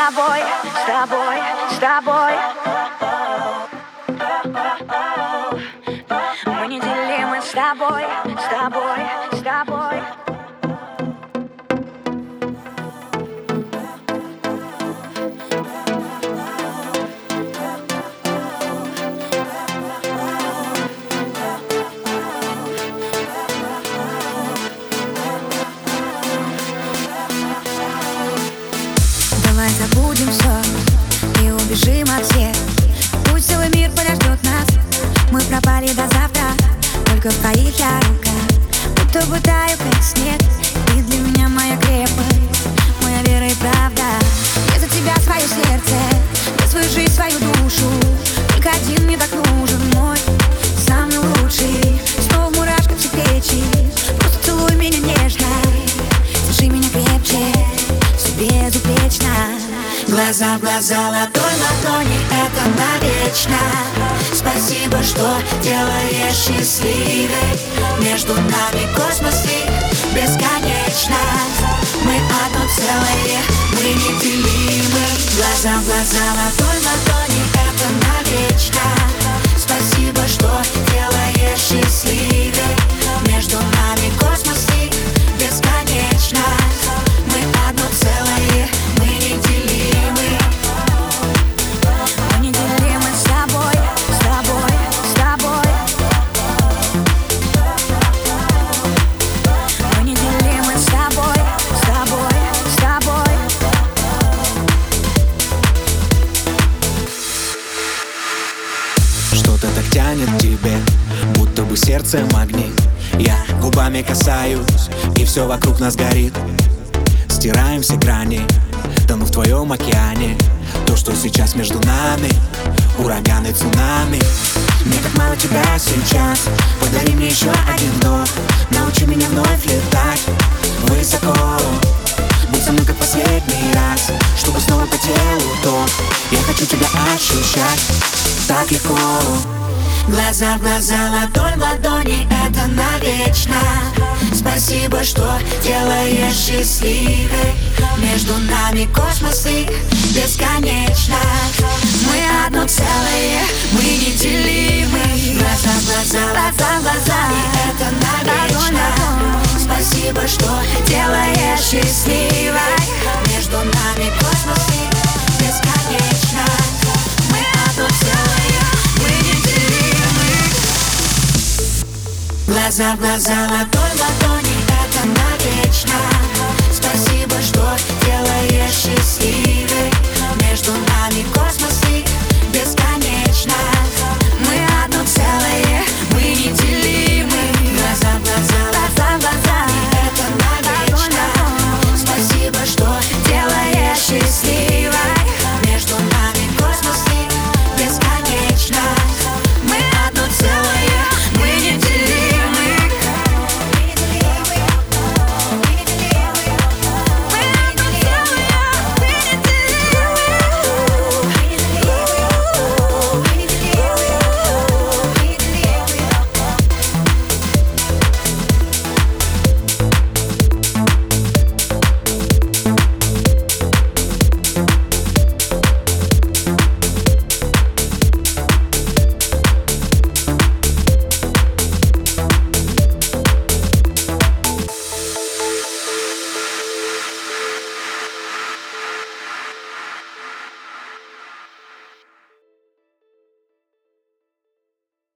тобой, с тобой, с тобой. Мы неделимы с тобой, с тобой, с тобой. Давай забудем все и убежим от всех. Пусть целый мир подождет нас. Мы пропали до завтра, только в твоих я руках. Будто бы таю, как снег, ты для меня моя крепость, моя вера и правда. Я за тебя свое сердце, я свою жизнь, свою душу. Только один мне так нужен, мой самый лучший. Снова в мурашках все плечи, просто целуй меня нежно, держи меня крепче, безупречно. Глаза в глаза, ладонь в ладони, это навечно. Спасибо, что делаешь счастливой. Между нами космос и бесконечность. Мы одно целое, мы неделимы. Глаза в глаза, ладонь в ладони, это навечно. Спасибо, что делаешь счастливой. Между нами космос и бесконечность. Мы одно целое, мы неделимы. Мы неделимы с тобой, с тобой, с тобой. Мы неделимы с тобой, с тобой, с тобой. Что-то так тянет к тебе, будто бы сердце магнит. Я губами касаюсь, и все вокруг нас горит. Стираем все грани, тону в твоем океане. То, что сейчас между нами, ураганы, цунами. Мне так мало тебя сейчас, подари мне еще один вдох. Научи меня вновь летать высоко. Будь со мной как последний раз, чтобы снова по телу ток. Я хочу тебя ощущать так легко. Глаза в глаза, ладонь в ладони, это навечно. Спасибо, что делаешь счастливой. Между нами космос и бесконечность. Мы одно целое, мы неделимы. Глаза в глаза, ладонь в ладони, это навечно. Спасибо, что делаешь счастливой. Между нами космос и бесконечность. Мы одно целое, мы неделимы. Глаза в глаза, ладонь.